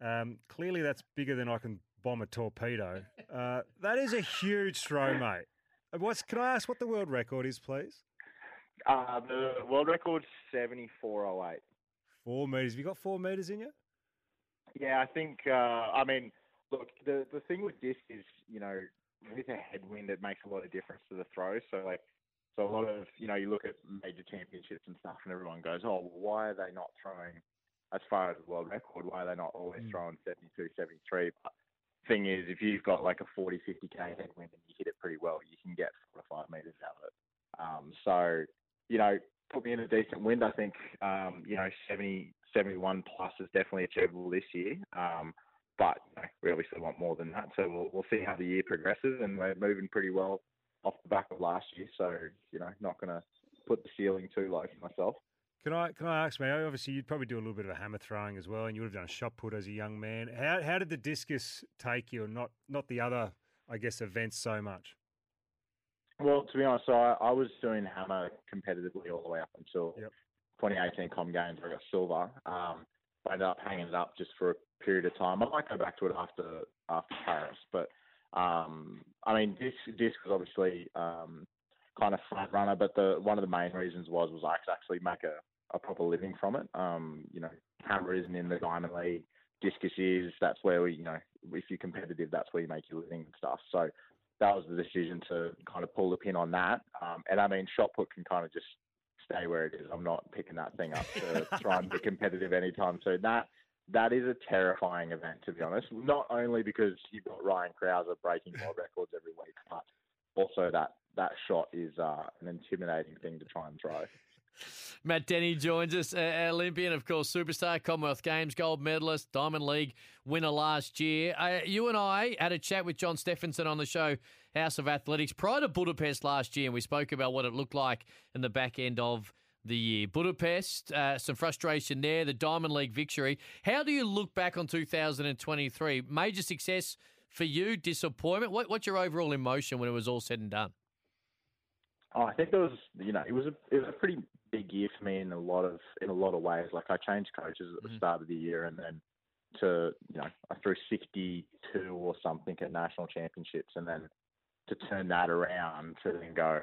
Um, clearly, that's bigger than I can bomb a torpedo. Uh, that is a huge throw, mate. What's, can I ask what the world record is, please? Uh, the world record's seventy-four oh eight. Four metres. Have you got four metres in you? Yeah, I think, uh, I mean, look, the, the thing with this is, you know, with a headwind, it makes a lot of difference to the throw. So, like, So a lot of, you know, you look at major championships and stuff and everyone goes, oh, why are they not throwing as far as the world record? Why are they not always throwing seventy-two, seventy-three? But thing is, if you've got like a forty, fifty K headwind and you hit it pretty well, you can get four to five metres out of it. Um, so, you know, put me in a decent wind. I think, um, you know, seventy, seventy-one plus is definitely achievable this year. Um, but you know, we obviously want more than that. So we'll, we'll see how the year progresses, and we're moving pretty well off the back of last year, so, you know, not going to put the ceiling too low for myself. Can I can I ask, mate, obviously you'd probably do a little bit of a hammer throwing as well, and you would have done shot put as a young man. How how did the discus take you, and not, not the other, I guess, events so much? Well, to be honest, so I, I was doing hammer competitively all the way up until yep. twenty eighteen Com Games where I got silver. Um, I ended up hanging it up just for a period of time. I might go back to it after after Paris, but Um, I mean, this disc was obviously um, kind of front runner, but the one of the main reasons was was I could actually make a, a proper living from it. Um, you know, hammer isn't in the Diamond League, discus is. That's where we, you know, if you're competitive, that's where you make your living and stuff. So that was the decision to kind of pull the pin on that. Um, and I mean, shot put can kind of just stay where it is. I'm not picking that thing up to try and be competitive anytime soon. That. That is a terrifying event, to be honest, not only because you've got Ryan Krauser breaking world records every week, but also that, that shot is uh, an intimidating thing to try and throw. Matt Denny joins us, uh, Olympian, of course, superstar, Commonwealth Games, gold medalist, Diamond League winner last year. Uh, you and I had a chat with John Stephenson on the show, House of Athletics, prior to Budapest last year, and we spoke about what it looked like in the back end of the year. Budapest, uh, some frustration there, the Diamond League victory. How do you look back on two thousand twenty-three? Major success for you, disappointment? What, what's your overall emotion when it was all said and done? Oh, I think it was, you know, it was a it was a pretty big year for me in a lot of in a lot of ways. Like, I changed coaches at the mm-hmm. start of the year, and then to, you know, I threw sixty-two or something at national championships, and then to turn that around to then go,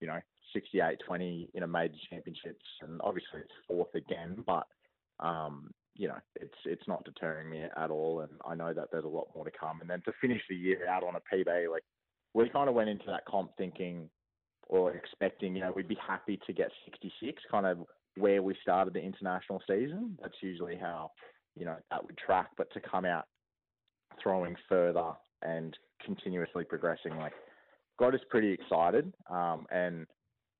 you know, sixty-eight twenty in a major championships, and obviously it's fourth again, but um, you know, it's it's not deterring me at all. And I know that there's a lot more to come. And then to finish the year out on a P B, like, we kind of went into that comp thinking or expecting, you know, we'd be happy to get sixty-six, kind of where we started the international season. That's usually how, you know, that would track. But to come out throwing further and continuously progressing, like, got us pretty excited. Um, and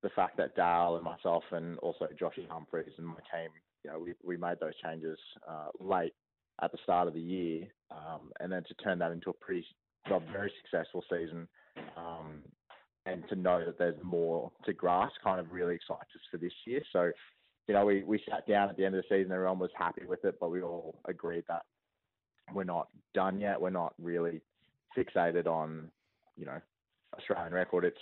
the fact that Dale and myself and also Joshy Humphreys and my team, you know, we, we made those changes uh, late at the start of the year. Um, and then to turn that into a pretty, a very successful season, um, and to know that there's more to grasp kind of really excites us for this year. So, you know, we, we sat down at the end of the season, everyone was happy with it, but we all agreed that we're not done yet. We're not really fixated on, you know, Australian record. It's,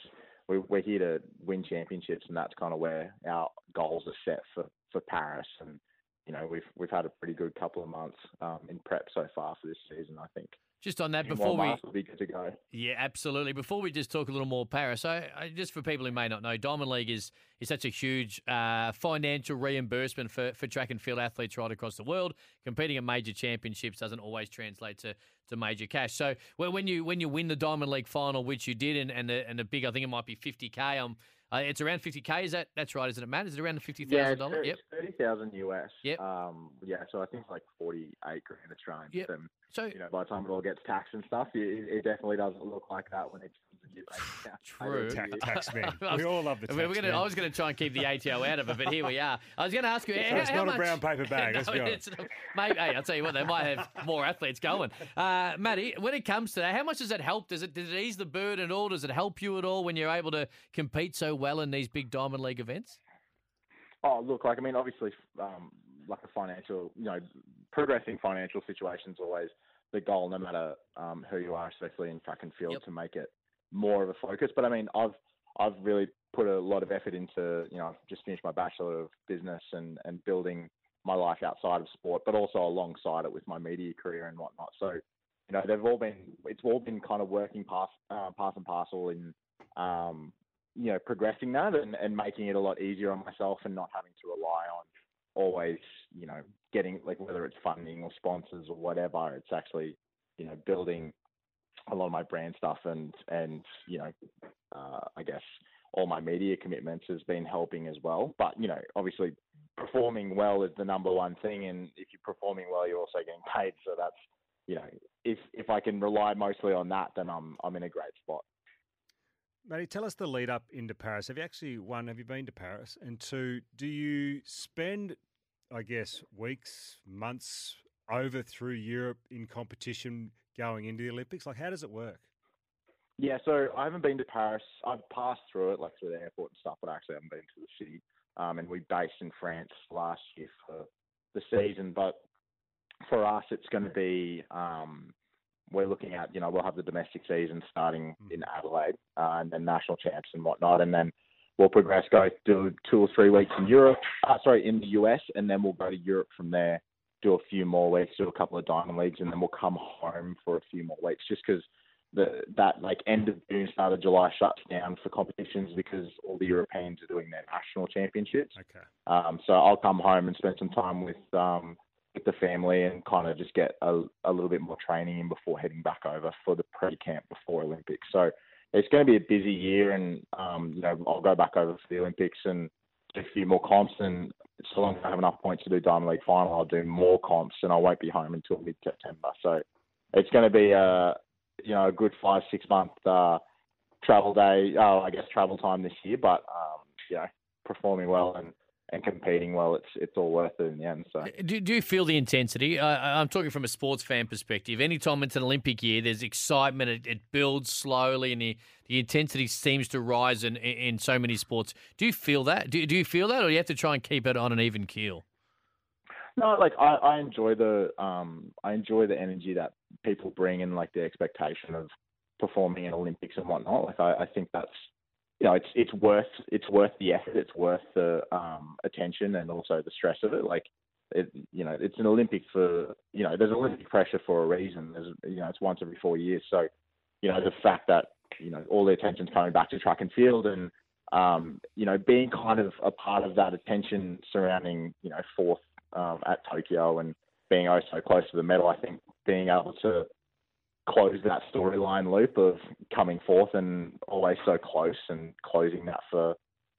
we, we're here to win championships, and that's kind of where our goals are set for, for Paris. And, you know, we've, we've had a pretty good couple of months um, in prep so far for this season, I think. Just on that, before we will be good to go. Yeah, absolutely. Before we just talk a little more Paris, I, I, just for people who may not know, Diamond League is is such a huge uh, financial reimbursement for, for track and field athletes right across the world. Competing at major championships doesn't always translate to, to major cash. So well, when you when you win the Diamond League final, which you did, and and the, and the big, I think it might be fifty K. Um, uh, it's around fifty K. Is that that's right? Isn't it, Matt? Is it around the fifty thousand dollars? Yeah, thirty thousand U S. Yep. Um, yeah. So I think it's like forty eight grand Australian. Yep. Um, So, you know, by the time it all gets taxed and stuff, it, it definitely doesn't look like that when it comes to you. True. Tax man. We all love the tax, I mean, we're gonna, man. I was going to try and keep the A T O out of it, but here we are. I was going to ask you, so how, it's how not much... a brown paper bag, no, let's be honest. It's not... Maybe, hey, I'll tell you what, they might have more athletes going. Uh, Matty, when it comes to that, how much does it help? Does it, does it ease the burden at all? Does it help you at all when you're able to compete so well in these big Diamond League events? Oh, look, like, I mean, obviously, um, like a financial, you know, progressing financial situation is always the goal, no matter um, who you are, especially in track and field, yep. to make it more of a focus. But I mean, I've I've really put a lot of effort into, you know, I've just finished my Bachelor of Business and, and building my life outside of sport, but also alongside it with my media career and whatnot. So, you know, they've all been, it's all been kind of working past, uh, past and parcel in, um, you know, progressing that and, and making it a lot easier on myself and not having to rely on always, you know, getting, like, whether it's funding or sponsors or whatever. It's actually, you know, building a lot of my brand stuff and, and, you know, uh, I guess all my media commitments has been helping as well. But, you know, obviously performing well is the number one thing. And if you're performing well, you're also getting paid. So that's, you know, if, if I can rely mostly on that, then I'm, I'm in a great spot. Matty, tell us the lead up into Paris. Have you actually, one, have you been to Paris? And two, do you spend, I guess, weeks, months over through Europe in competition going into the Olympics? Like, how does it work? Yeah, so I haven't been to Paris. I've passed through it, like through the airport and stuff, but I actually haven't been to the city. Um, and we based in France last year for the season. But for us, it's going to be... Um, we're looking at, you know, we'll have the domestic season starting in Adelaide uh, and then national champs and whatnot. And then we'll progress, go do two or three weeks in Europe, uh, sorry, in the U S. And then we'll go to Europe from there, do a few more weeks, do a couple of Diamond Leagues, and then we'll come home for a few more weeks just because the that like end of June, start of July shuts down for competitions because all the Europeans are doing their national championships. Okay. Um, so I'll come home and spend some time with, um, with the family and kind of just get a, a little bit more training in before heading back over for the pre-camp before Olympics. So it's going to be a busy year, and um, you know, I'll go back over for the Olympics and do a few more comps, and so long as I have enough points to do Diamond League final, I'll do more comps, and I won't be home until mid-September. So it's going to be a, you know, a good five, six month uh, travel day, oh, I guess travel time this year, but um, you know, performing well and and competing well, it's it's all worth it in the end. So, do, do you feel the intensity? Uh, I'm talking from a sports fan perspective. Anytime it's an Olympic year, there's excitement. It, it builds slowly, and the, the intensity seems to rise in, in so many sports. Do you feel that? Do, do you feel that, or do you have to try and keep it on an even keel? No, like I, I enjoy the um, I enjoy the energy that people bring and like the expectation of performing in Olympics and whatnot. Like I, I think that's, you know, it's it's worth it's worth the effort, it's worth the um, attention, and also the stress of it. Like, it, you know, it's an Olympic for, you know, there's Olympic pressure for a reason. There's, you know, it's once every four years, so you know the fact that, you know, all the attention's coming back to track and field, and um, you know, being kind of a part of that attention surrounding, you know, fourth um, at Tokyo and being oh so close to the medal, I think being able to close that storyline loop of coming fourth and always so close and closing that for,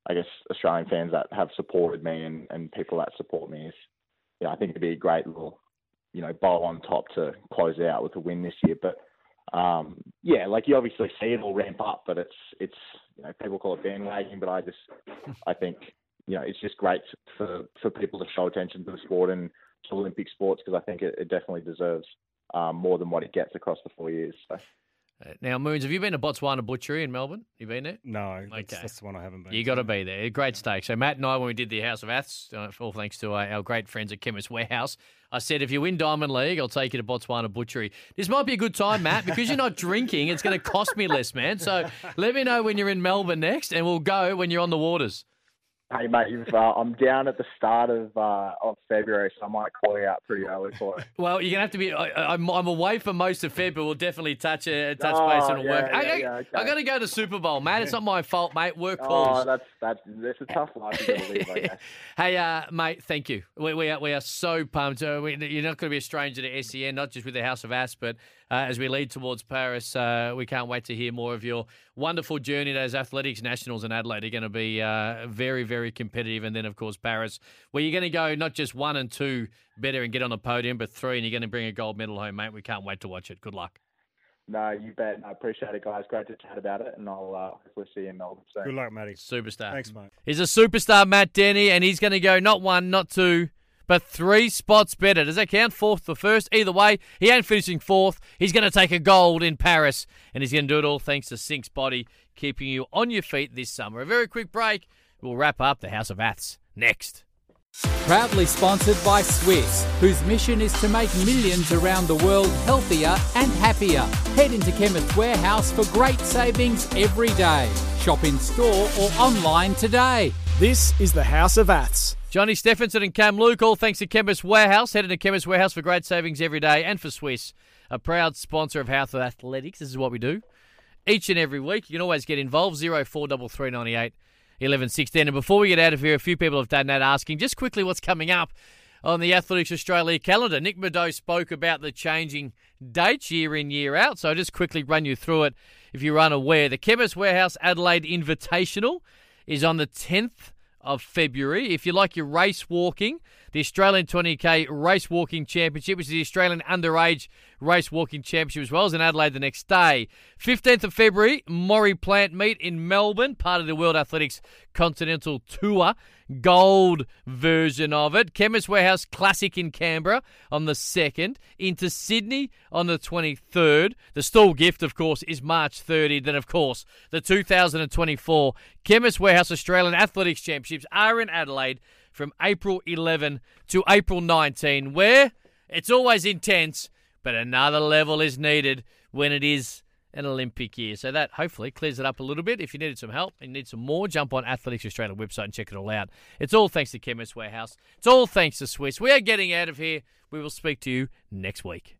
I guess, Australian fans that have supported me and, and people that support me is, yeah, I think it'd be a great little, you know, bow on top to close out with a win this year. But um, yeah, like you obviously see it all ramp up, but it's, it's, you know, people call it bandwagon, but I just, I think, you know, it's just great for, for people to show attention to the sport and to Olympic sports, because I think it, it definitely deserves um, more than what it gets across the four years. So. Now, Moons, have you been to Botswana Butchery in Melbourne? You been there? No, that's, okay. that's the one I haven't been you to. You got to be there. Great steak. So Matt and I, when we did the House of Aths, uh, all thanks to uh, our great friends at Chemist Warehouse, I said, if you win Diamond League, I'll take you to Botswana Butchery. This might be a good time, Matt, because you're not drinking. It's going to cost me less, man. So let me know when you're in Melbourne next, and we'll go when you're on the waters. Hey, mate, you've, uh, I'm down at the start of uh, of February, so I might call you out pretty early for it. Well, you're going to have to be I, – I'm, I'm away for most of February. We'll definitely touch uh, touch oh, base and yeah, work. Yeah, I, yeah, okay. I got to go to Super Bowl, mate. It's not my fault, mate. Work calls. Oh, that's, that's, that's a tough life to live, I guess. Hey, uh, mate, thank you. We, we, are, we are so pumped. Uh, we, you're not going to be a stranger to S E N, not just with the House of Aths, but uh, as we lead towards Paris, uh, we can't wait to hear more of your wonderful journey. Those athletics nationals in Adelaide are going to be uh, very, very, very competitive. And then, of course, Paris, where you're going to go not just one and two better and get on the podium, but three, and you're going to bring a gold medal home, mate. We can't wait to watch it. Good luck. No, you bet. I appreciate it, guys. Great to chat about it, and I'll uh, hopefully see you in Melbourne soon. Good luck, Matty. Superstar. Thanks, mate. He's a superstar, Matt Denny, and he's going to go not one, not two, but three spots better. Does that count? Fourth or first? Either way, he ain't finishing fourth. He's going to take a gold in Paris, and he's going to do it all thanks to Sink's Body, keeping you on your feet this summer. A very quick break. We'll wrap up the House of Aths next. Proudly sponsored by Swiss, whose mission is to make millions around the world healthier and happier. Head into Chemist Warehouse for great savings every day. Shop in store or online today. This is the House of Aths. Johnny Stephenson and Cam Luke, all thanks to Chemist Warehouse. Head into Chemist Warehouse for great savings every day, and for Swiss, a proud sponsor of House of Athletics. This is what we do each and every week. You can always get involved. zero four three three nine eight eleven sixteen. And before we get out of here, a few people have done that, asking just quickly what's coming up on the Athletics Australia calendar. Nick Bideau spoke about the changing dates year in, year out, so I'll just quickly run you through it if you're unaware. The Chemist Warehouse Adelaide Invitational is on the tenth of February. If you like your race walking, the Australian twenty K Race Walking Championship, which is the Australian Underage Race Walking Championship as well, is in Adelaide the next day. fifteenth of February, Maurie Plant meet in Melbourne, part of the World Athletics Continental Tour, gold version of it. Chemist Warehouse Classic in Canberra on the second, into Sydney on the twenty-third. The stall gift, of course, is March thirtieth. Then, of course, the two thousand twenty-four Chemist Warehouse Australian Athletics Championships are in Adelaide from April eleventh to April nineteenth, where it's always intense, but another level is needed when it is an Olympic year. So that hopefully clears it up a little bit. If you needed some help and need some more, jump on Athletics Australia website and check it all out. It's all thanks to Chemist Warehouse. It's all thanks to Swiss. We are getting out of here. We will speak to you next week.